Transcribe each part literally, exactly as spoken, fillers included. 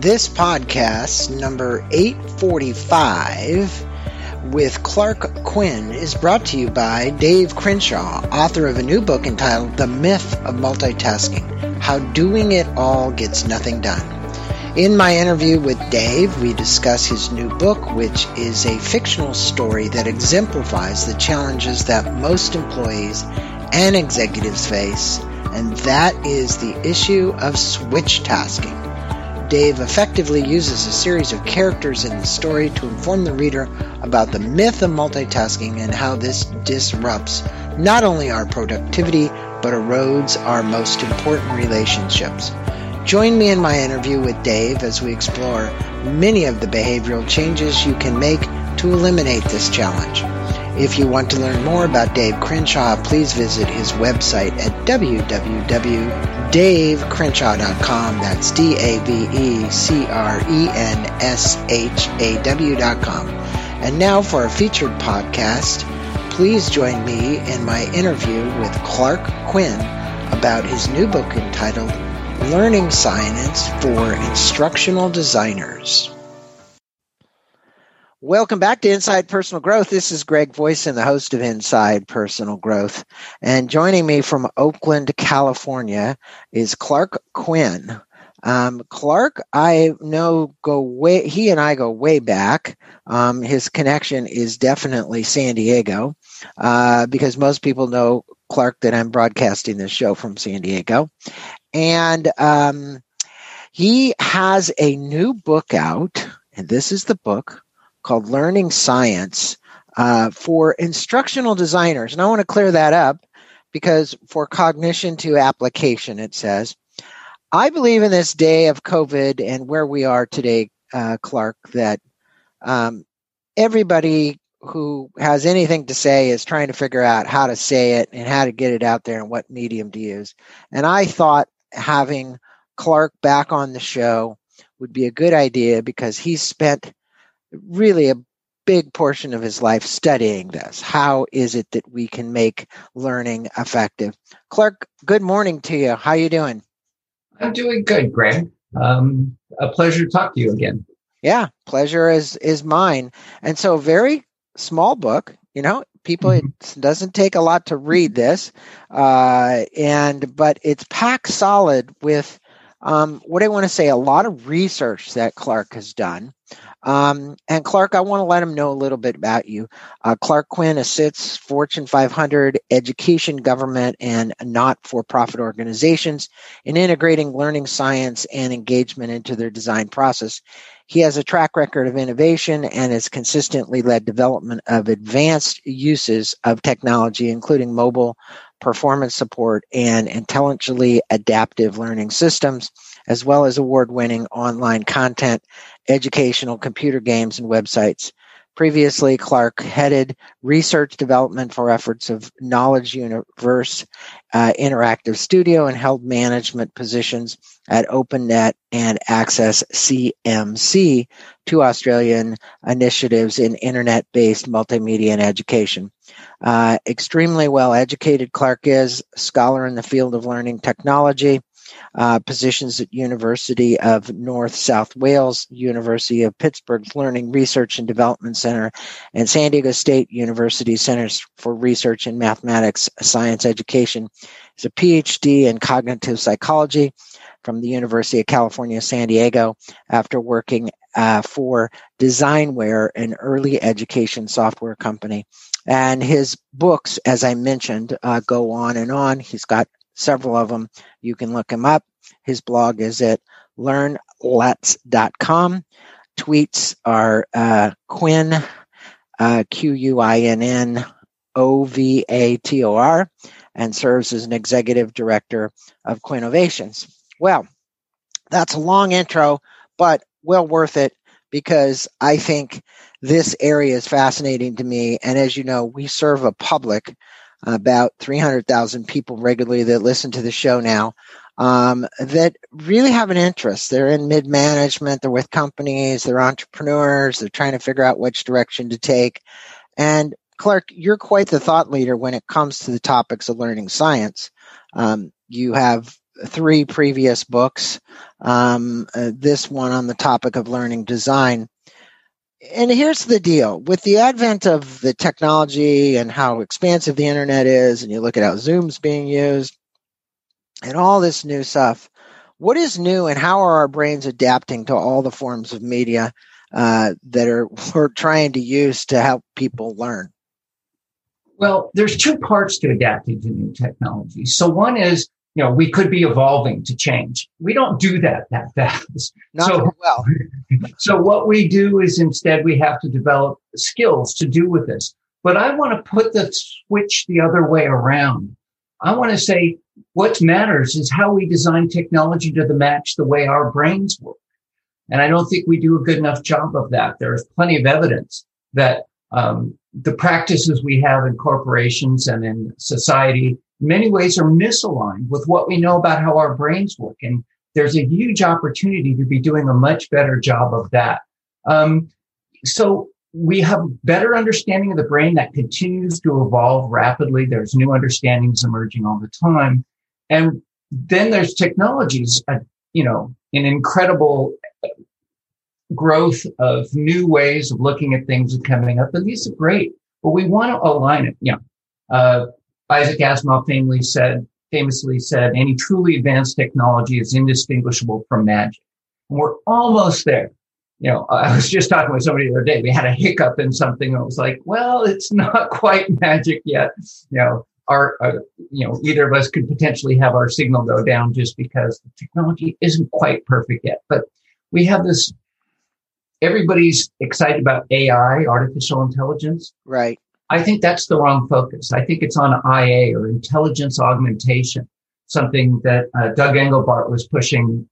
This podcast, number eight forty-five, with Clark Quinn, is brought to you by Dave Crenshaw, author of a new book entitled The Myth of Multitasking: How Doing It All Gets Nothing Done. In my interview with Dave, we discuss his new book, which is a fictional story that exemplifies the challenges that most employees and executives face, and that is the issue of switch tasking. Dave effectively uses a series of characters in the story to inform the reader about the myth of multitasking and how this disrupts not only our productivity, but erodes our most important relationships. Join me in my interview with Dave as we explore many of the behavioral changes you can make to eliminate this challenge. If you want to learn more about Dave Crenshaw, please visit his website at w w w dot dave crenshaw dot com. That's D A V E C R E N S H A W dot com. And now for our featured podcast, please join me in my interview with Clark Quinn about his new book entitled Learning Science for Instructional Designers. Welcome back to Inside Personal Growth. This is Greg Voisen, the host of Inside Personal Growth. And joining me from Oakland, California, is Clark Quinn. Um, Clark, I know go way, he and I go way back. Um, his connection is definitely San Diego, uh, because most people know, Clark, that I'm broadcasting this show from San Diego. And um, he has a new book out, and this is the book, called Learning Science uh, for Instructional Designers. And I want to clear that up because for cognition to application, it says, I believe in this day of COVID and where we are today, uh, Clark, that um, everybody who has anything to say is trying to figure out how to say it and how to get it out there and what medium to use. And I thought having Clark back on the show would be a good idea because he spent really a big portion of his life studying this. How is it that we can make learning effective? Clark, good morning to you. How are you doing? I'm doing good, Greg. Um, a pleasure to talk to you again. Yeah, pleasure is is mine. And so very small book, you know, people, it doesn't take a lot to read this, uh, and but it's packed solid with um, what I want to say, a lot of research that Clark has done. Um, and Clark, I want to let him know a little bit about you. Uh, Clark Quinn assists Fortune five hundred education, government, and not-for-profit organizations in integrating learning science and engagement into their design process. He has a track record of innovation and has consistently led development of advanced uses of technology, including mobile performance support and intelligently adaptive learning systems, as well as award-winning online content, educational computer games, and websites. Previously, Clark headed research development for efforts of Knowledge Universe uh, Interactive Studio and held management positions at OpenNet and Access C M C, two Australian initiatives in internet-based multimedia and education. Uh, extremely well-educated, Clark is a scholar in the field of learning technology. Uh, positions at University of North South Wales, University of Pittsburgh's Learning Research and Development Center, and San Diego State University Centers for Research in Mathematics Science Education. He's a P H D in cognitive psychology from the University of California, San Diego, after working uh, for Designware, an early education software company. And his books, as I mentioned, uh, go on and on. He's got several of them. You can look him up. His blog is at learn lets dot com. Tweets are uh, Quinn, uh, Q U I N N O V A T O R, and serves as an executive director of Quinnovations. Well, that's a long intro, but well worth it because I think this area is fascinating to me. And as you know, we serve a public about three hundred thousand people regularly that listen to the show now um, that really have an interest. They're in mid-management, they're with companies, they're entrepreneurs, they're trying to figure out which direction to take. And Clark, you're quite the thought leader when it comes to the topics of learning science. Um, you have three previous books, um, uh, this one on the topic of learning design. And here's the deal. With the advent of the technology and how expansive the internet is, and you look at how Zoom's being used and all this new stuff, what is new and how are our brains adapting to all the forms of media uh, that are we're trying to use to help people learn? Well, there's two parts to adapting to new technology. So one is, you know, we could be evolving to change. We don't do that that fast. Not so well. So what we do is instead we have to develop skills to do with this. But I want to put the switch the other way around. I want to say what matters is how we design technology to the match the way our brains work. And I don't think we do a good enough job of that. There is plenty of evidence that um, the practices we have in corporations and in society in many ways are misaligned with what we know about how our brains work. And there's a huge opportunity to be doing a much better job of that. Um, so we have better understanding of the brain that continues to evolve rapidly. There's new understandings emerging all the time. And then there's technologies, uh, you know, an incredible growth of new ways of looking at things and coming up. And these are great, but we want to align it. You know, uh, Isaac Asimov famously said, famously said, any truly advanced technology is indistinguishable from magic. And we're almost there. You know, I was just talking with somebody the other day. We had a hiccup in something. And I was like, well, it's not quite magic yet. You know, our, uh, you know, either of us could potentially have our signal go down just because the technology isn't quite perfect yet. But we have this, everybody's excited about A I, artificial intelligence. Right. I think that's the wrong focus. I think it's on I A or intelligence augmentation, something that uh, Doug Engelbart was pushing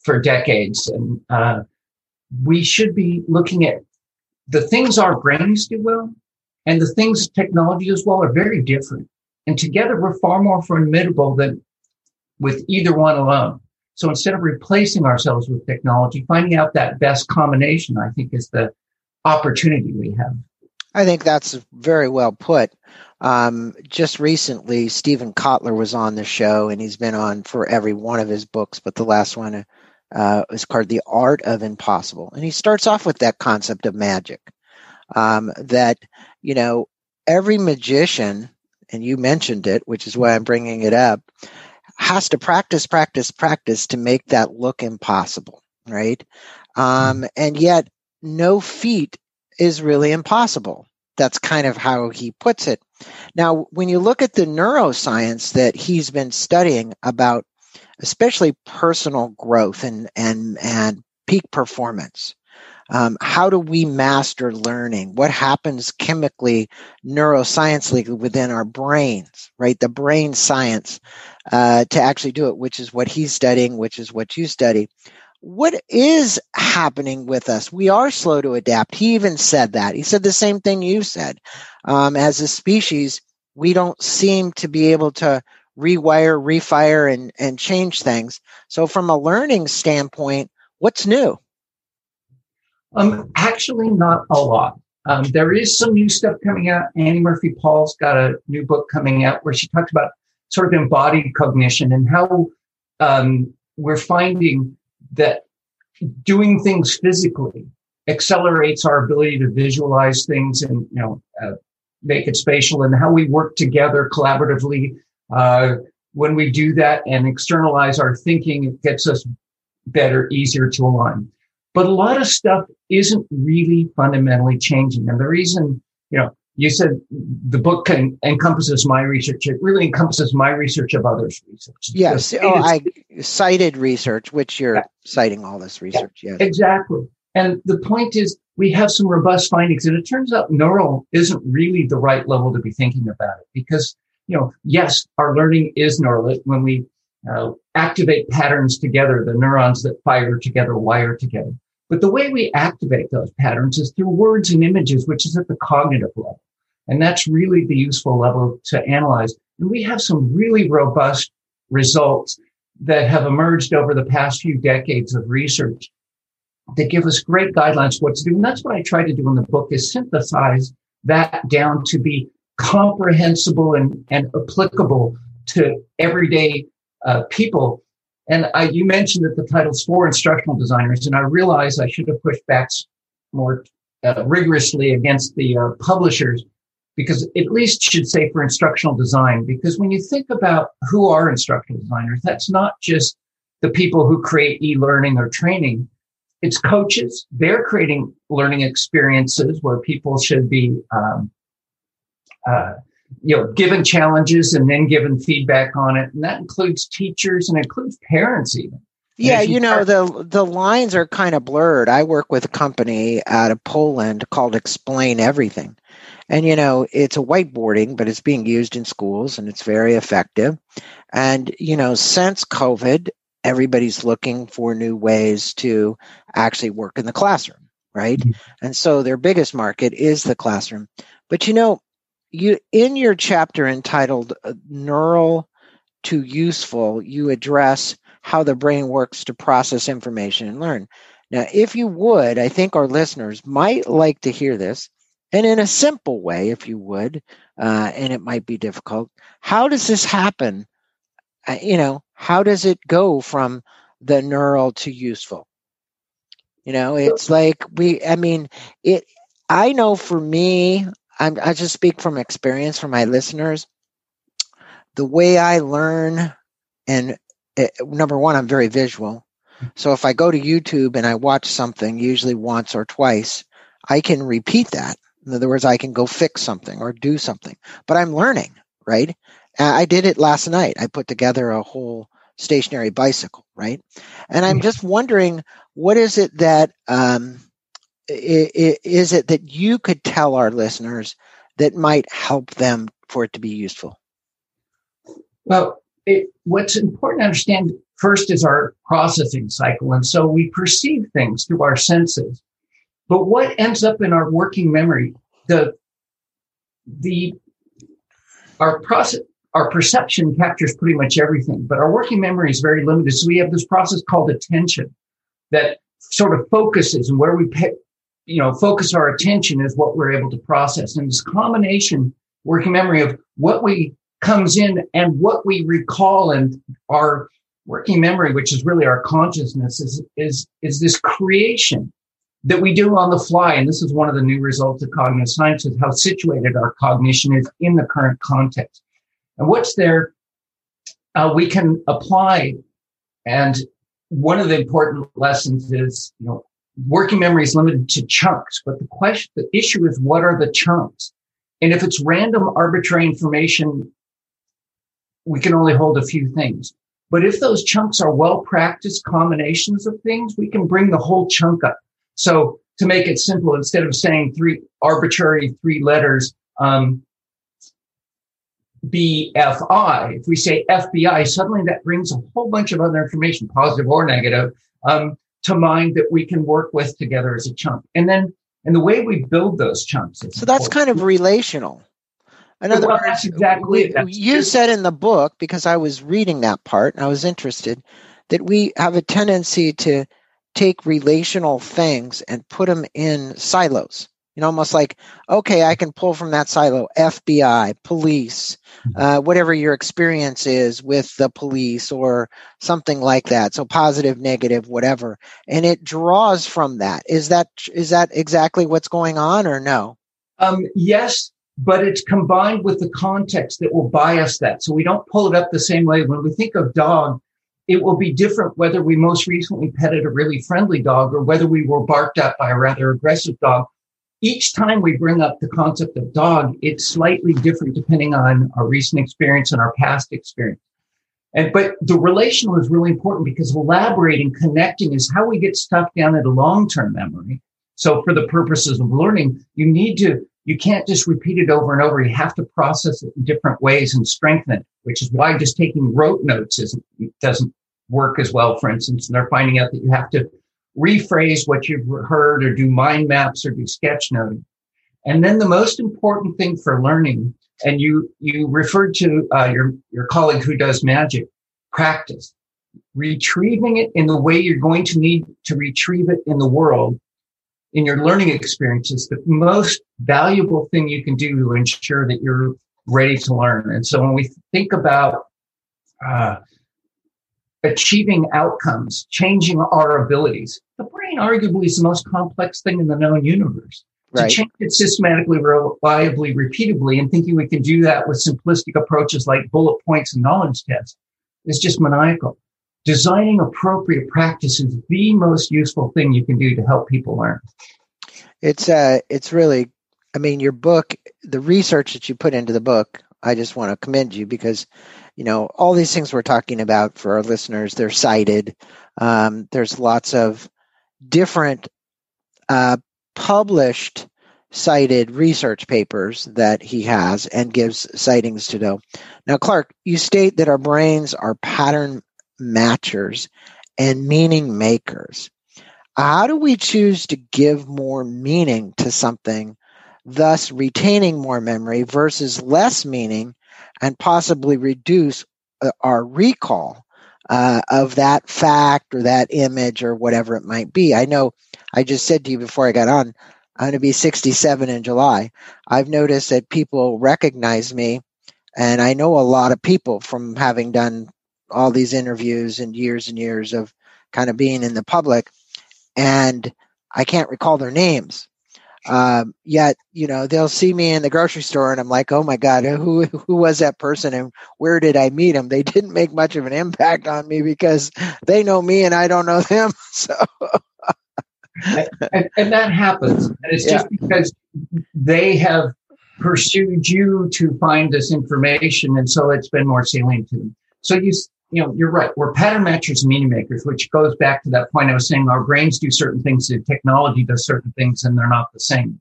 for decades. And uh, we should be looking at the things our brains do well and the things technology does well are very different. And together we're far more formidable than with either one alone. So instead of replacing ourselves with technology, finding out that best combination, I think, is the opportunity we have. I think that's very well put. Um, just recently, Stephen Kotler was on the show, and he's been on for every one of his books, but the last one uh, is called The Art of Impossible. And he starts off with that concept of magic, um, that, you know, every magician, and you mentioned it, which is why I'm bringing it up, has to practice, practice, practice to make that look impossible, right? Um, and yet no feat is really impossible. That's kind of how he puts it. Now, when you look at the neuroscience that he's been studying about, especially personal growth and and and peak performance, um, how do we master learning? What happens chemically, neuroscientially within our brains, right? The brain science uh, to actually do it, which is what he's studying, which is what you study. What is happening with us? We are slow to adapt. He even said that. He said the same thing you said. Um, as a species, we don't seem to be able to rewire, refire, and, and change things. So from a learning standpoint, what's new? Um, actually, not a lot. Um, there is some new stuff coming out. Annie Murphy-Paul's got a new book coming out where she talks about sort of embodied cognition and how um, we're finding that doing things physically accelerates our ability to visualize things and, you know, uh, make it spatial and how we work together collaboratively. Uh, when we do that and externalize our thinking, it gets us better, easier to align. But a lot of stuff isn't really fundamentally changing. And the reason, you know, you said the book can, encompasses my research. It really encompasses my research of others' research. Yes. Oh, I cited research, which you're yeah. citing all this research. Yeah, yes. Exactly. And the point is we have some robust findings. And it turns out neural isn't really the right level to be thinking about it because, you know, yes, our learning is neural. When we uh, activate patterns together, the neurons that fire together wire together. But the way we activate those patterns is through words and images, which is at the cognitive level. And that's really the useful level to analyze. And we have some really robust results that have emerged over the past few decades of research that give us great guidelines what to do. And that's what I try to do in the book is synthesize that down to be comprehensible and, and applicable to everyday uh, people. And I, you mentioned that the title's for instructional designers, and I realized I should have pushed back more uh, rigorously against the uh, publishers, because at least should say for instructional design, because when you think about who are instructional designers, that's not just the people who create e-learning or training. It's coaches. They're creating learning experiences where people should be, um, uh, you know, given challenges and then given feedback on it. And that includes teachers and includes parents even. Yeah, you know, the the lines are kind of blurred. I work with a company out of Poland called Explain Everything. And, you know, it's a whiteboarding, but it's being used in schools and it's very effective. And, you know, since COVID, everybody's looking for new ways to actually work in the classroom, right? Mm-hmm. And so their biggest market is the classroom. But, you know, you in your chapter entitled Neural to Useful, you address how the brain works to process information and learn. Now, if you would, I think our listeners might like to hear this. And in a simple way, if you would, uh, and it might be difficult, how does this happen? Uh, you know, how does it go from the neural to useful? You know, it's like we, I mean, it, I know for me, I'm, I just speak from experience for my listeners. The way I learn, and it, number one, I'm very visual. So if I go to YouTube and I watch something, usually once or twice, I can repeat that. In other words, I can go fix something or do something, but I'm learning, right? I did it last night. I put together a whole stationary bicycle, right? And I'm just wondering, what is it that, um, is it that you could tell our listeners that might help them for it to be useful? Well, it, what's important to understand first is our processing cycle. And so we perceive things through our senses. But what ends up in our working memory, the the our process, our perception captures pretty much everything, but our working memory is very limited. So we have this process called attention that sort of focuses, and where we pick, you know, focus our attention is what we're able to process. And this combination working memory of what we comes in and what we recall, and our working memory, which is really our consciousness, is is is this creation that we do on the fly. And this is one of the new results of cognitive science, is how situated our cognition is in the current context. And what's there, uh, we can apply. And one of the important lessons is, you know, working memory is limited to chunks, but the question, the issue is, what are the chunks? And if it's random, arbitrary information, we can only hold a few things. But if those chunks are well-practiced combinations of things, we can bring the whole chunk up. So to make it simple, instead of saying three arbitrary three letters, um, B F I, if we say F B I, suddenly that brings a whole bunch of other information, positive or negative, um, to mind that we can work with together as a chunk. And then, and the way we build those chunks is so that's important. Kind of relational. In other well, words, that's exactly we, it. That's you true. Said in the book, because I was reading that part and I was interested, that we have a tendency to take relational things and put them in silos. You know, almost like, okay, I can pull from that silo, F B I, police, uh, whatever your experience is with the police or something like that. So positive, negative, whatever. And it draws from that. Is that, is that exactly what's going on or no? Um, yes, but it's combined with the context that will bias that. So we don't pull it up the same way. When we think of dog, it will be different whether we most recently petted a really friendly dog or whether we were barked at by a rather aggressive dog. Each time we bring up the concept of dog, it's slightly different depending on our recent experience and our past experience. And but the relational is really important, because elaborating, connecting is how we get stuff down into long-term memory. So for the purposes of learning, you need to, you can't just repeat it over and over. You have to process it in different ways and strengthen it, which is why just taking rote notes isn't, doesn't work as well, for instance. And they're finding out that you have to rephrase what you've heard or do mind maps or do sketchnoting. And then the most important thing for learning, and you, you referred to uh, your, your colleague who does magic, practice. Retrieving it in the way you're going to need to retrieve it in the world, in your learning experiences, the most valuable thing you can do to ensure that you're ready to learn. And so when we think about uh, achieving outcomes, changing our abilities. The brain arguably is the most complex thing in the known universe. Right. To change it systematically, reliably, repeatably, and thinking we can do that with simplistic approaches like bullet points and knowledge tests is just maniacal. Designing appropriate practice is the most useful thing you can do to help people learn. It's uh, it's really, I mean, your book, the research that you put into the book, I just want to commend you because, you know, all these things we're talking about for our listeners, they're cited. Um, there's lots of different uh, published cited research papers that he has and gives citings to know. Now, Clark, you state that our brains are pattern matchers and meaning makers. How do we choose to give more meaning to something, thus retaining more memory versus less meaning and possibly reduce our recall uh, of that fact or that image or whatever it might be? I know I just said to you before I got on, I'm going to be sixty-seven in July. I've noticed that people recognize me, and I know a lot of people from having done all these interviews and years and years of kind of being in the public, and I can't recall their names. Um, yet, you know, they'll see me in the grocery store and I'm like, oh my God, who who was that person and where did I meet him? They didn't make much of an impact on me because they know me and I don't know them. So, and, and that happens. And it's yeah. just because they have pursued you to find this information. And so it's been more salient to them. So you, you know, you're right. We're pattern matchers and meaning makers, which goes back to that point I was saying. Our brains do certain things, and technology does certain things, and they're not the same.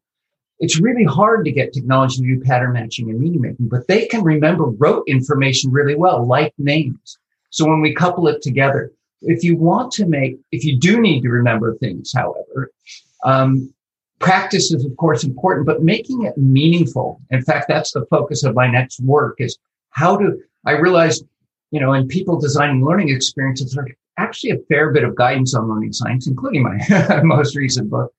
It's really hard to get technology to do pattern matching and meaning making, but they can remember rote information really well, like names. So when we couple it together, if you want to make, if you do need to remember things, however, um, practice is of course important, but making it meaningful. In fact, that's the focus of my next work is how to, I realized, you know, and people designing learning experiences are actually a fair bit of guidance on learning science, including my most recent book.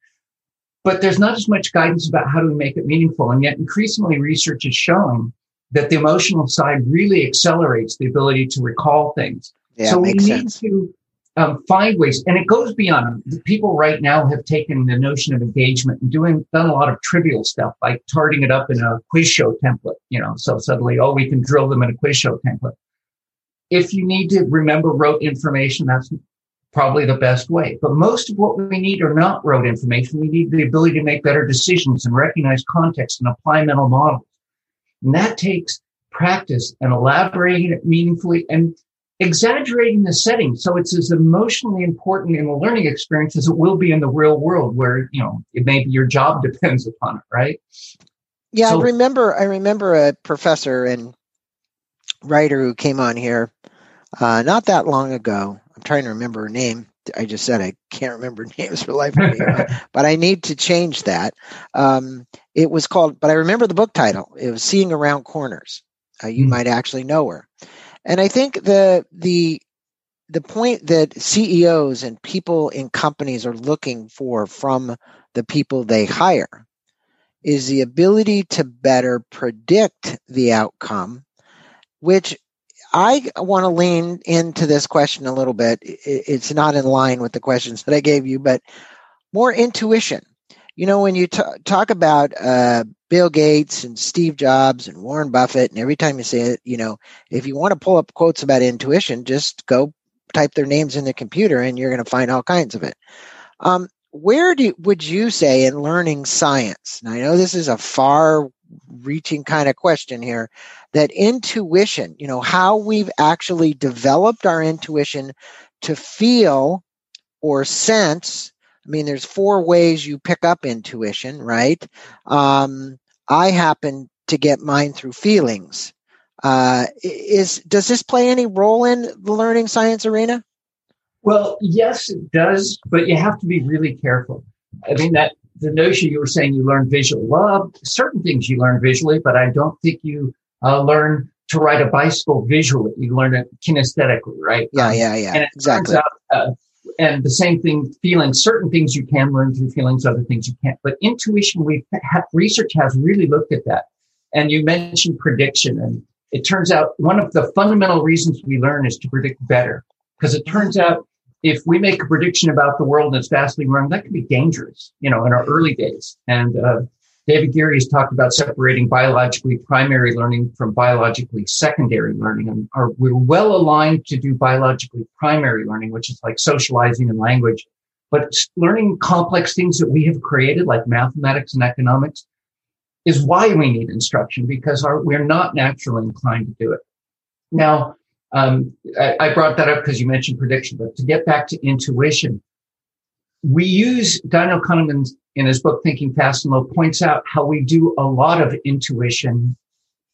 But there's not as much guidance about how do we make it meaningful. And yet increasingly research is showing that the emotional side really accelerates the ability to recall things. Yeah, so we need sense. to um, find ways. And it goes beyond. People right now have taken the notion of engagement and doing done a lot of trivial stuff, like tarting it up in a quiz show template. You know, so suddenly, oh, we can drill them in a quiz show template. If you need to remember rote information, that's probably the best way. But most of what we need are not rote information. We need the ability to make better decisions and recognize context and apply mental models. And that takes practice and elaborating it meaningfully and exaggerating the setting. So it's as emotionally important in the learning experience as it will be in the real world where, you know, it may be your job depends upon it, right? Yeah, so, I remember, I remember a professor and writer who came on here Uh, not that long ago. I'm trying to remember her name. I just said I can't remember names for life, but I need to change that. Um, it was called, but I remember the book title. It was Seeing Around Corners. Uh, you mm-hmm. might actually know her. And I think the the the point that C E Os and people in companies are looking for from the people they hire is the ability to better predict the outcome, which I want to lean into this question a little bit. It's not in line with the questions that I gave you, but more intuition. You know, when you t- talk about uh, Bill Gates and Steve Jobs and Warren Buffett, and every time you say it, you know, if you want to pull up quotes about intuition, just go type their names in the computer and you're going to find all kinds of it. Um, where do would you say in learning science, and I know this is a far reaching kind of question here, that intuition, you know, how we've actually developed our intuition to feel or sense. I mean, there's four ways you pick up intuition, right? Um, I happen to get mine through feelings. Uh, is does this play any role in the learning science arena? Well, yes, it does, but you have to be really careful. I mean, that the notion you were saying you learn visually. Well, certain things you learn visually, but I don't think you uh, learn to ride a bicycle visually. You learn it kinesthetically, right? Yeah, yeah, yeah. And it exactly. turns out, uh, and the same thing, feelings, certain things you can learn through feelings, other things you can't. But intuition, we have, research has really looked at that. And you mentioned prediction. And it turns out one of the fundamental reasons we learn is to predict better. Because it turns out if we make a prediction about the world that's vastly wrong, that can be dangerous, you know, in our early days. And uh, David Geary has talked about separating biologically primary learning from biologically secondary learning. And are, we're well aligned to do biologically primary learning, which is like socializing and language. But learning complex things that we have created, like mathematics and economics, is why we need instruction, because our, we're not naturally inclined to do it. Now, um, I, I brought that up because you mentioned prediction, but to get back to intuition, we use Daniel Kahneman in his book, Thinking Fast and Slow, points out how we do a lot of intuition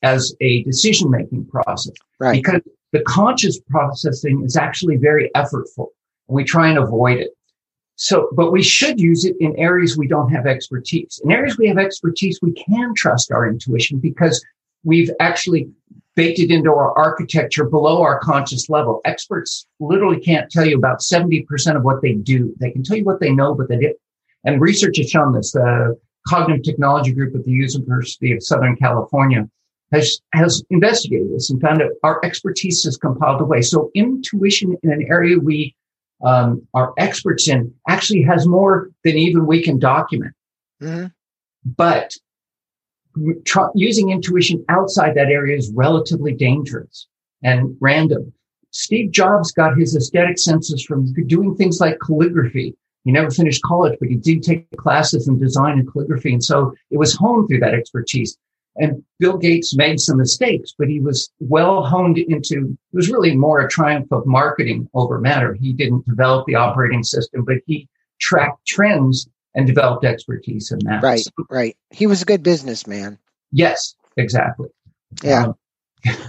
as a decision-making process. Right. Because the conscious processing is actually very effortful, and we try and avoid it. So, but we should use it in areas we don't have expertise. In areas we have expertise, we can trust our intuition because we've actually baked it into our architecture below our conscious level. Experts literally can't tell you about seventy percent of what they do. They can tell you what they know, but they didn't. And research has shown this. The Cognitive Technology Group at the University of Southern California has, has investigated this and found that our expertise is compiled away. So intuition in an area we Um, our experts in actually has more than even we can document. Mm-hmm. But tr- using intuition outside that area is relatively dangerous and random. Steve Jobs got his aesthetic senses from doing things like calligraphy. He never finished college, but he did take classes in design and calligraphy. And so it was honed through that expertise. And Bill Gates made some mistakes, but he was well honed into, it was really more a triumph of marketing over matter. He didn't develop the operating system, but he tracked trends and developed expertise in that. Right, right. He was a good businessman. Yes, exactly. Yeah. Um,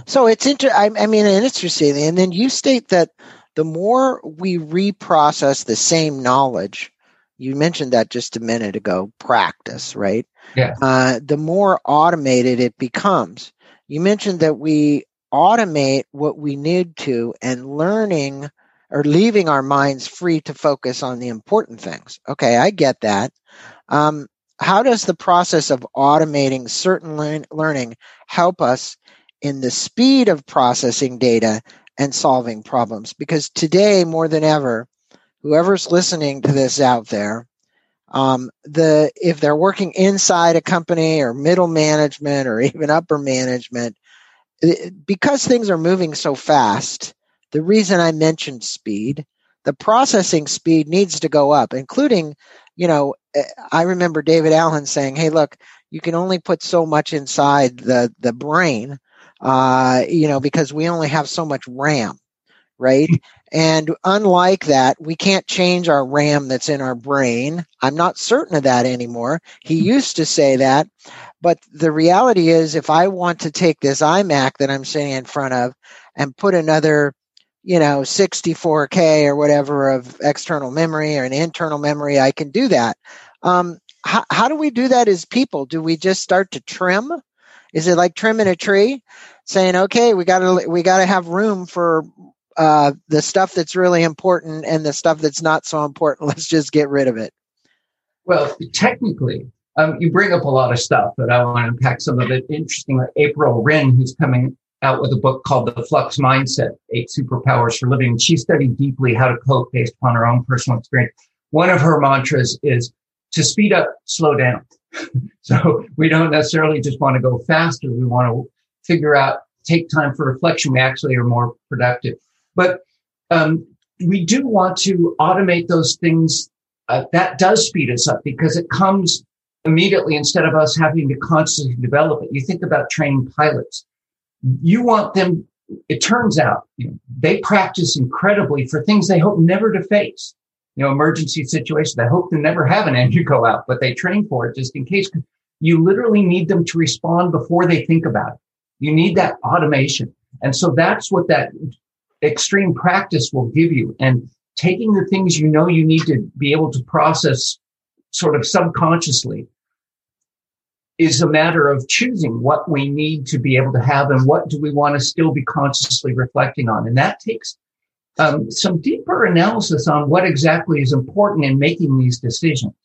so it's inter- I, I mean, interesting. And then you state that the more we reprocess the same knowledge, you mentioned that just a minute ago, practice, right? Yeah. Uh, the more automated it becomes. You mentioned that we automate what we need to and learning or leaving our minds free to focus on the important things. Okay, I get that. Um, how does the process of automating certain learn- learning help us in the speed of processing data and solving problems? Because today, more than ever, whoever's listening to this out there, um, the if they're working inside a company or middle management or even upper management, it, because things are moving so fast, the reason I mentioned speed, the processing speed needs to go up, including, you know, I remember David Allen saying, hey, look, you can only put so much inside the, the brain, uh, you know, because we only have so much RAM, right? And unlike that, we can't change our RAM that's in our brain. I'm not certain of that anymore. He used to say that. But the reality is, if I want to take this iMac that I'm sitting in front of and put another, you know, sixty-four K or whatever of external memory or an internal memory, I can do that. Um, how, how do we do that as people? Do we just start to trim? Is it like trimming a tree, saying, okay, we gotta we gotta have room for Uh, the stuff that's really important and the stuff that's not so important, let's just get rid of it? Well, technically, um, you bring up a lot of stuff, but I want to unpack some of it. Interestingly, April Wren, who's coming out with a book called The Flux Mindset, Eight Superpowers for Living, she studied deeply how to cope based upon her own personal experience. One of her mantras is to speed up, slow down. So we don't necessarily just want to go faster. We want to figure out, take time for reflection. We actually are more productive. But um, we do want to automate those things. Uh, that does speed us up because it comes immediately instead of us having to constantly develop it. You think about training pilots. You want them, it turns out, you know, they practice incredibly for things they hope never to face. You know, emergency situations. They hope to never have an engine go out, but they train for it just in case. You literally need them to respond before they think about it. You need that automation. And so that's what that extreme practice will give you, and taking the things you know you need to be able to process sort of subconsciously is a matter of choosing what we need to be able to have and what do we want to still be consciously reflecting on. And that takes um, some deeper analysis on what exactly is important in making these decisions.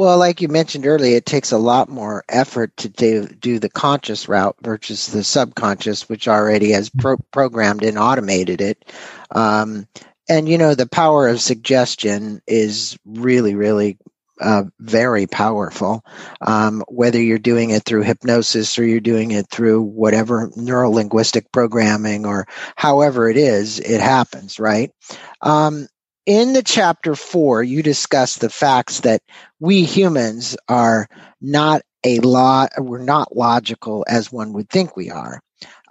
Well, like you mentioned earlier, it takes a lot more effort to do, do the conscious route versus the subconscious, which already has pro- programmed and automated it. Um, and, you know, the power of suggestion is really, really uh, very powerful, um, whether you're doing it through hypnosis or you're doing it through whatever neuro-linguistic programming or however it is, it happens, right? Um, In the chapter four, you discuss the facts that we humans are not a lot, we're not logical as one would think we are.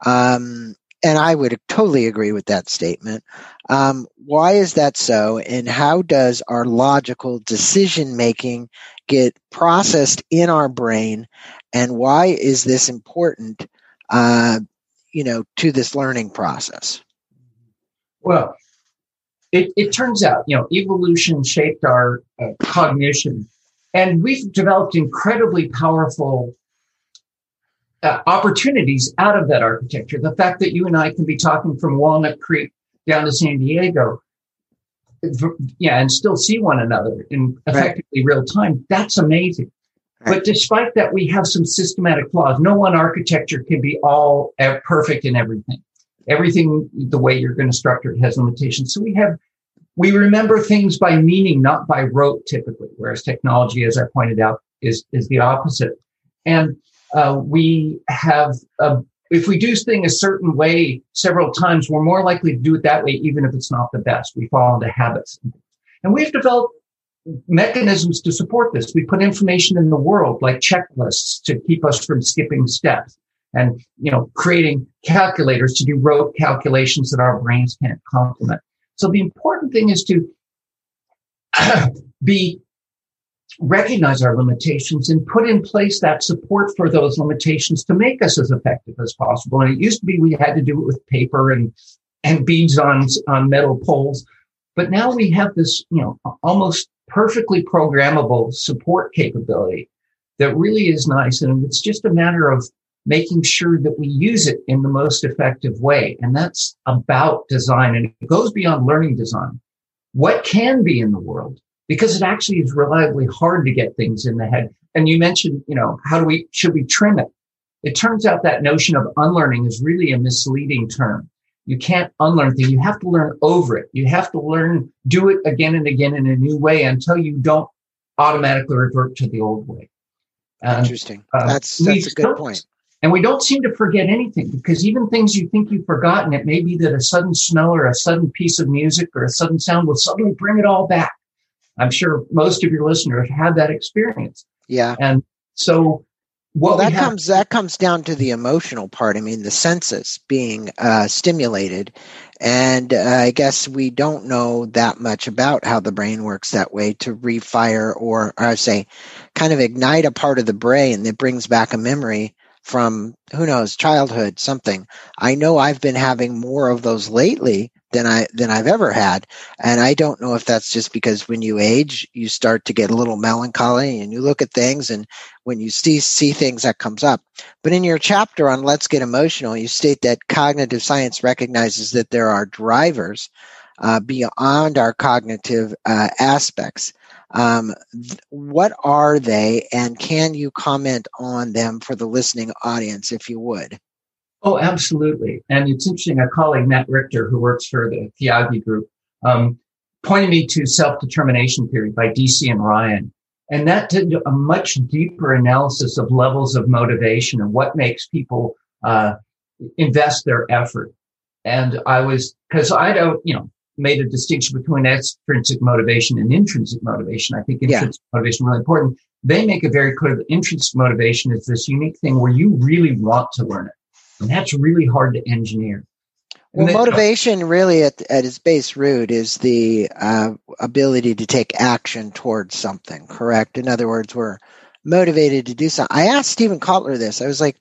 Um, and I would totally agree with that statement. Um, why is that so? And how does our logical decision making get processed in our brain? And why is this important, uh, you know, to this learning process? Well, It, it turns out, you know, evolution shaped our uh, cognition, and we've developed incredibly powerful uh, opportunities out of that architecture. The fact that you and I can be talking from Walnut Creek down to San Diego, yeah, and still see one another in effectively real time, that's amazing. Right. But despite that, we have some systematic flaws. No one architecture can be all perfect in everything. Everything, the way you're going to structure it has limitations. So we have, we remember things by meaning, not by rote typically, whereas technology, as I pointed out, is, is the opposite. And uh, we have, uh, if we do things a certain way several times, we're more likely to do it that way, even if it's not the best. We fall into habits. And we've developed mechanisms to support this. We put information in the world, like checklists, to keep us from skipping steps. And, you know, creating calculators to do rote calculations that our brains can't complement. So the important thing is to be, recognize our limitations and put in place that support for those limitations to make us as effective as possible. And it used to be we had to do it with paper and, and beads on, on metal poles. But now we have this, you know, almost perfectly programmable support capability that really is nice. And it's just a matter of making sure that we use it in the most effective way. And that's about design. And it goes beyond learning design. What can be in the world? Because it actually is reliably hard to get things in the head. And you mentioned, you know, how do we, should we trim it? It turns out that notion of unlearning is really a misleading term. You can't unlearn things. You have to learn over it. You have to learn, do it again and again in a new way until you don't automatically revert to the old way. Um, Interesting. Uh, that's that's a good point. And we don't seem to forget anything, because even things you think you've forgotten, it may be that a sudden smell or a sudden piece of music or a sudden sound will suddenly bring it all back. I'm sure most of your listeners have that experience. Yeah. And so what well, that we have- comes that comes down to the emotional part. I mean, the senses being uh, stimulated. And uh, I guess we don't know that much about how the brain works that way to refire or, or I say kind of ignite a part of the brain that brings back a memory from, who knows, childhood, something. I know I've been having more of those lately than, I, than I've ever had. And I don't know if that's just because when you age, you start to get a little melancholy and you look at things, and when you see, see things, that comes up. But in your chapter on Let's Get Emotional, you state that cognitive science recognizes that there are drivers uh, beyond our cognitive uh, aspects. Um, th- what are they, and can you comment on them for the listening audience, if you would? Oh, absolutely. And it's interesting, a colleague, Matt Richter, who works for the Thiagi Group, um, pointed me to Self-Determination Theory by D C and Ryan. And that did a much deeper analysis of levels of motivation and what makes people uh, invest their effort. And I was, because I don't, you know, made a distinction between extrinsic motivation and intrinsic motivation. I think intrinsic yeah. motivation is really important. They make it very clear that intrinsic motivation is this unique thing where you really want to learn it. And that's really hard to engineer. And well, then, motivation really at, at its base root is the uh, ability to take action towards something, correct? In other words, we're motivated to do something. I asked Stephen Kotler this. I was like,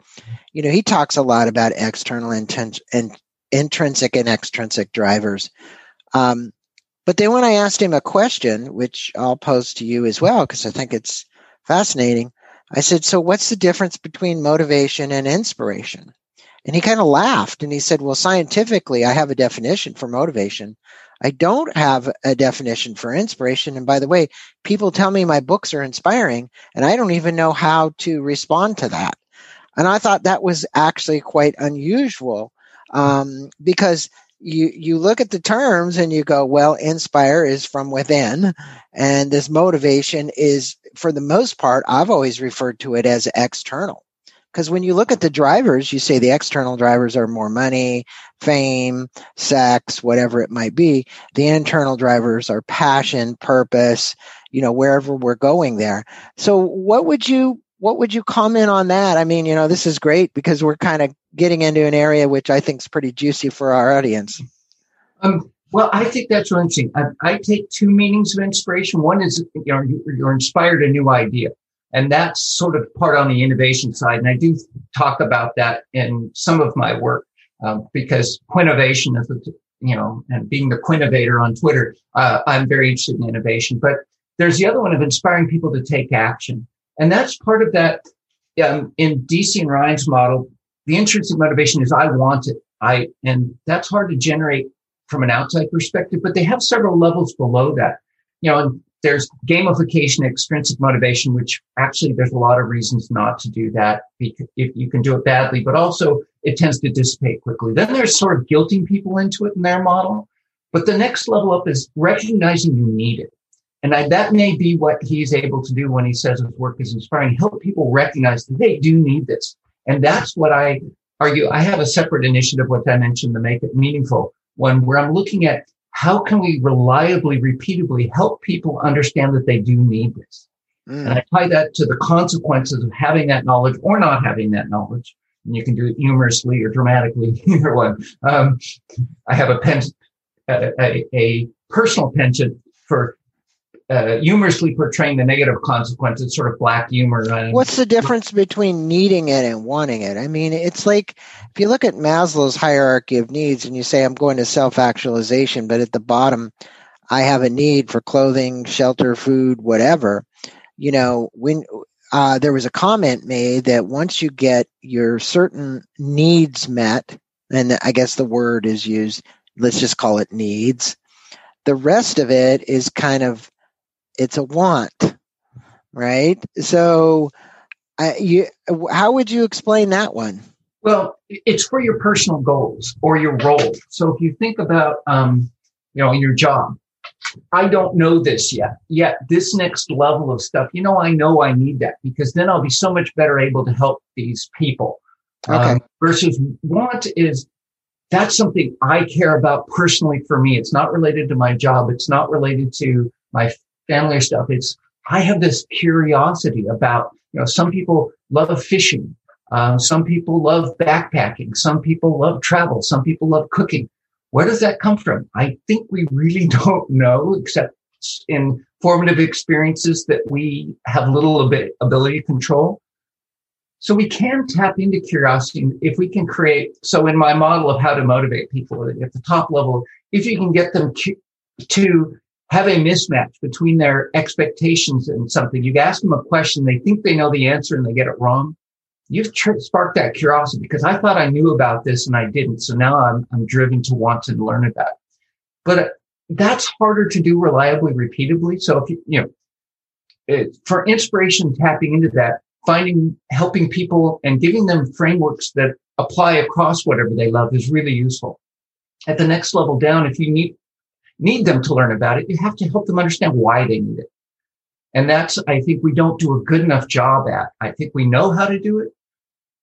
you know, he talks a lot about external inten- and intrinsic and extrinsic drivers. Um, but then when I asked him a question, which I'll pose to you as well, because I think it's fascinating, I said, so what's the difference between motivation and inspiration? And he kind of laughed and he said, well, scientifically, I have a definition for motivation. I don't have a definition for inspiration. And by the way, people tell me my books are inspiring, and I don't even know how to respond to that. And I thought that was actually quite unusual, um, because you you look at the terms and you go, well, inspire is from within, and this motivation is, for the most part, I've always referred to it as external. Because when you look at the drivers, you say the external drivers are more money, fame, sex, whatever it might be. The internal drivers are passion, purpose, you know, wherever we're going there. So what would you, what would you comment on that? I mean, you know, this is great because we're kind of getting into an area which I think is pretty juicy for our audience. Um, well, I think that's really interesting. I, I take two meanings of inspiration. One is, you know, you're inspired a new idea. And that's sort of part on the innovation side. And I do talk about that in some of my work, um, because Quinnovation is, you know, and being the Quinnovator on Twitter, uh, I'm very interested in innovation. But there's the other one of inspiring people to take action. And that's part of that. Um, in D C and Ryan's model, the intrinsic motivation is I want it. I, and that's hard to generate from an outside perspective, but they have several levels below that, you know, and there's gamification, extrinsic motivation, which actually there's a lot of reasons not to do that if you can do it badly, but also it tends to dissipate quickly. Then there's sort of guilting people into it in their model. But the next level up is recognizing you need it. And I, that may be what he's able to do when he says his work is inspiring, help people recognize that they do need this. And that's what I argue. I have a separate initiative, which I mentioned, the Make It Meaningful one, where I'm looking at how can we reliably, repeatably help people understand that they do need this? Mm. And I tie that to the consequences of having that knowledge or not having that knowledge. And you can do it humorously or dramatically, either one. Um, I have a, pen, a, a, a personal penchant for uh, humorously portraying the negative consequences, sort of black humor. And what's the difference between needing it and wanting it? I mean, it's like if you look at Maslow's hierarchy of needs and you say, I'm going to self-actualization, but at the bottom, I have a need for clothing, shelter, food, whatever. You know, when uh, there was a comment made that once you get your certain needs met, and I guess the word is used, let's just call it needs, the rest of it is kind of, it's a want, right? So uh, you, how would you explain that one? Well, it's for your personal goals or your role. So if you think about, um, you know, your job, I don't know this yet, yet this next level of stuff, you know, I know I need that because then I'll be so much better able to help these people. Okay. Um, versus want is, that's something I care about personally for me. It's not related to my job. It's not related to my family stuff. It's, I have this curiosity about, you know, some people love fishing. Um, some people love backpacking. Some people love travel. Some people love cooking. Where does that come from? I think we really don't know, except in formative experiences that we have little ability to control. So we can tap into curiosity if we can create. So in my model of how to motivate people at the top level, if you can get them to have a mismatch between their expectations and something. You ask them a question, they think they know the answer and they get it wrong. You've tr- sparked that curiosity because I thought I knew about this and I didn't. So now I'm, I'm driven to want to learn about it. But uh, that's harder to do reliably, repeatably. So if you, you know, it, for inspiration, tapping into that, finding, helping people and giving them frameworks that apply across whatever they love is really useful. At the next level down, if you need, need them to learn about it, you have to help them understand why they need it. And that's, I think we don't do a good enough job at. I think we know how to do it,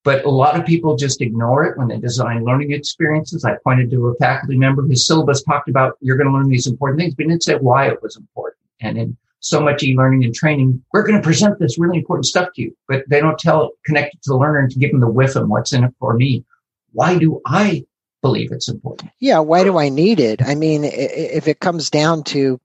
but a lot of people just ignore it when they design learning experiences. I pointed to a faculty member whose syllabus talked about you're going to learn these important things, but he didn't say why it was important. And in so much e-learning and training, we're going to present this really important stuff to you, but they don't tell, connect it to the learner and to give them the whiff and what's in it for me. Why do I believe it's important? Yeah. Why do I need it? I mean, if it comes down to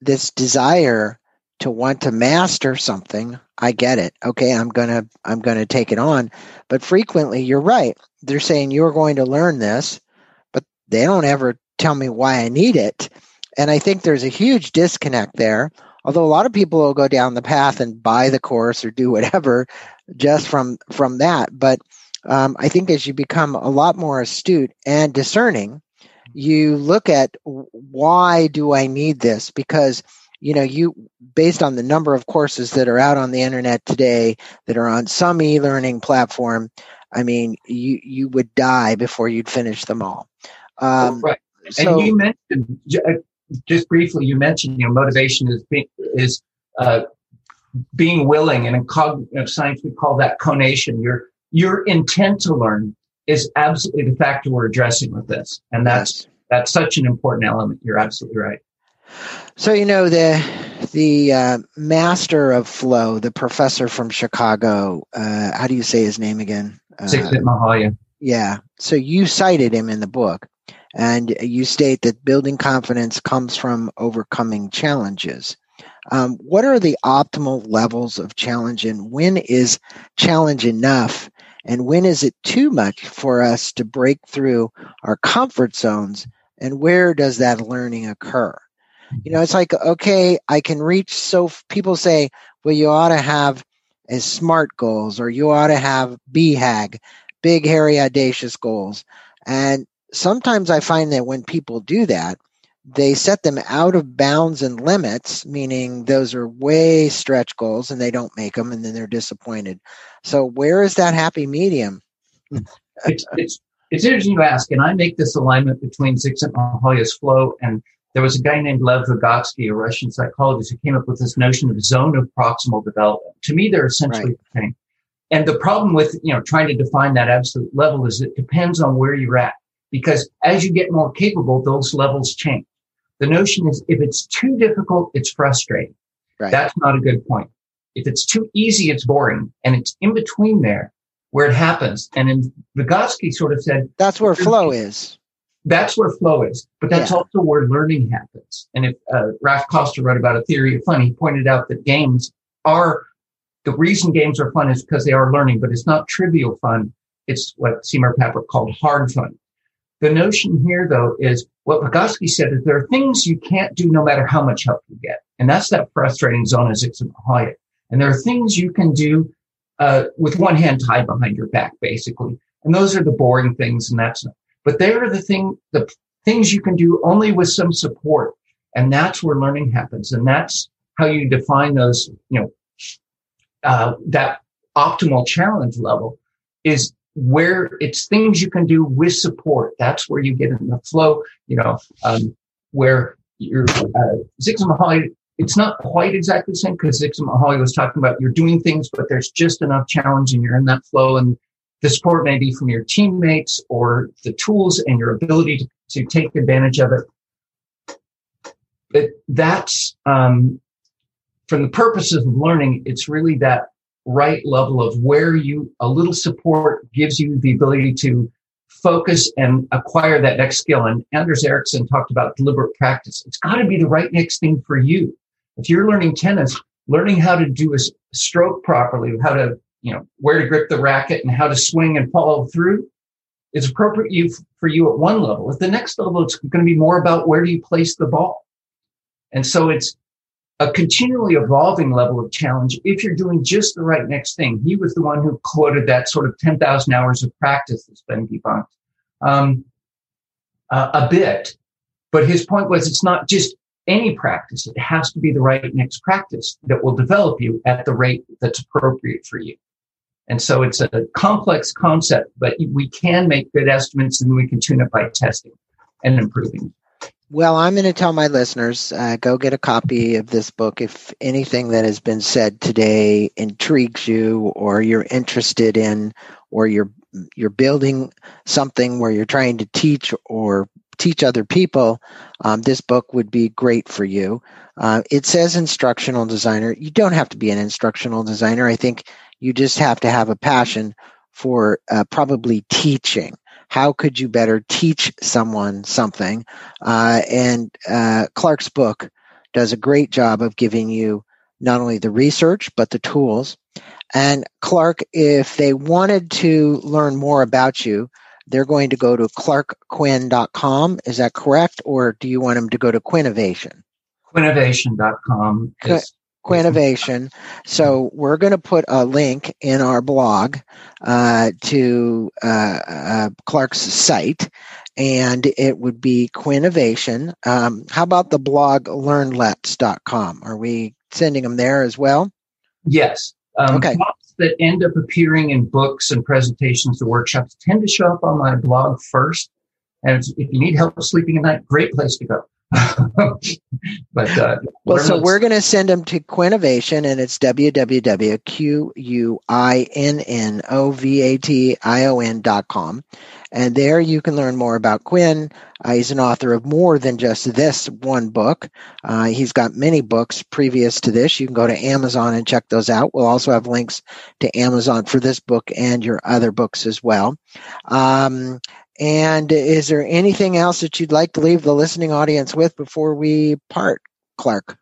this desire to want to master something, I get it. Okay, I'm going to I'm going to take it on. But frequently, you're right. They're saying you're going to learn this, but they don't ever tell me why I need it. And I think there's a huge disconnect there. Although a lot of people will go down the path and buy the course or do whatever just from from that. But um, I think as you become a lot more astute and discerning you look at, why do I need this? Because, you know, you, based on the number of courses that are out on the internet today that are on some e-learning platform, I mean, you, you would die before you'd finish them all. Um, right. And so, you mentioned, just briefly, you mentioned, you know, motivation is being, is uh, being willing, and in cognitive science, we call that conation. Your, your intent to learn is absolutely the factor we're addressing with this. And that's, yes. that's such an important element. You're absolutely right. So, you know, the the uh, master of flow, the professor from Chicago, uh, how do you say his name again? Uh, Csikszentmihalyi. Yeah. So you cited him in the book, and you state that building confidence comes from overcoming challenges. Um, what are the optimal levels of challenge, and when is challenge enough, and when is it too much for us to break through our comfort zones, and where does that learning occur? You know, it's like, okay, I can reach. So people say, well, you ought to have as SMART goals, or you ought to have B HAG, big, hairy, audacious goals. And sometimes I find that when people do that, they set them out of bounds and limits, meaning those are way stretch goals and they don't make them, and then they're disappointed. So where is that happy medium? it's, it's, it's interesting you ask, and I make this alignment between Csikszentmihalyi's flow and there was a guy named Lev Vygotsky, a Russian psychologist, who came up with this notion of zone of proximal development. To me, they're essentially the same. And the problem with, you know, trying to define that absolute level is it depends on where you're at, because as you get more capable, those levels change. The notion is if it's too difficult, it's frustrating. Right. That's not a good point. If it's too easy, it's boring. And it's in between there where it happens. And in Vygotsky sort of said, that's where flow is. That's where flow is, but that's yeah. also where learning happens. And if uh, Ralph Koster wrote about a theory of fun, he pointed out that games are, the reason games are fun is because they are learning, but it's not trivial fun. It's what Seymour Papert called hard fun. The notion here, though, is what Vygotsky said is there are things you can't do no matter how much help you get. And that's that frustrating zone as it's in Csikszentmihalyi. And there are things you can do uh with one hand tied behind your back, basically. And those are the boring things, and that's not. But they are the thing, the things you can do only with some support. And that's where learning happens. And that's how you define those, you know, uh, that optimal challenge level is where it's things you can do with support. That's where you get in the flow, you know, um, where you're, uh, Csikszentmihalyi, it's not quite exactly the same, because Csikszentmihalyi was talking about you're doing things, but there's just enough challenge and you're in that flow. And the support may be from your teammates or the tools and your ability to, to take advantage of it. But that's, um, from the purposes of learning, it's really that right level of where you, a little support gives you the ability to focus and acquire that next skill. And Anders Ericsson talked about deliberate practice. It's got to be the right next thing for you. If you're learning tennis, learning how to do a stroke properly, how to, you know, where to grip the racket and how to swing and follow through is appropriate for you at one level. At the next level, it's going to be more about where do you place the ball. And so it's a continually evolving level of challenge if you're doing just the right next thing. He was the one who quoted that sort of ten thousand hours of practice that's been debunked um, uh, a bit. But his point was it's not just any practice. It has to be the right next practice that will develop you at the rate that's appropriate for you. And so it's a complex concept, but we can make good estimates and we can tune it by testing and improving. Well, I'm going to tell my listeners, uh, go get a copy of this book. If anything that has been said today intrigues you, or you're interested in, or you're, you're building something where you're trying to teach or teach other people, um, this book would be great for you. Uh, it says instructional designer. You don't have to be an instructional designer. I think you just have to have a passion for uh, probably teaching. How could you better teach someone something? Uh, and uh, Clark's book does a great job of giving you not only the research, but the tools. And Clark, if they wanted to learn more about you, they're going to go to clark quinn dot com. Is that correct? Or do you want them to go to Quinnovation? Quinnovation dot com. Is- Quinnovation. So we're going to put a link in our blog uh, to uh, uh, Clark's site. and it would be Quinnovation. Um, how about the blog learn lets dot com? Are we sending them there as well? Yes. Um, okay. Talks that end up appearing in books and presentations and workshops tend to show up on my blog first. And if you need help sleeping at night, great place to go. but uh, well, so let's... we're going to send them to Quinnovation, and it's w w w dot q u i n n o v a t i o n dot com. And there you can learn more about Quinn. Uh, he's an author of more than just this one book. Uh, he's got many books previous to this. You can go to Amazon and check those out. We'll also have links to Amazon for this book and your other books as well. Um, and is there anything else that you'd like to leave the listening audience with before we part, Clark?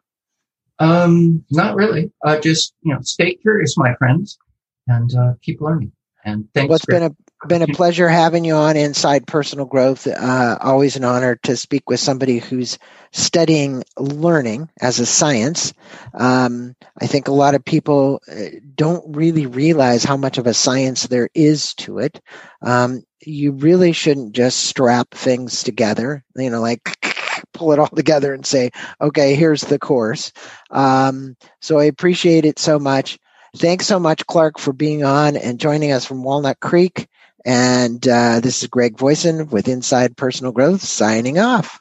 Um, not really. Uh, just, you know, stay curious, my friends, and uh, keep learning. And thanks. Well, it's for- been a Been a pleasure having you on Inside Personal Growth. Uh, always an honor to speak with somebody who's studying learning as a science. Um, I think a lot of people don't really realize how much of a science there is to it. Um, you really shouldn't just strap things together, you know, like pull it all together and say, okay, here's the course. Um, so I appreciate it so much. Thanks so much, Clark, for being on and joining us from Walnut Creek. And uh, this is Greg Voisen with Inside Personal Growth signing off.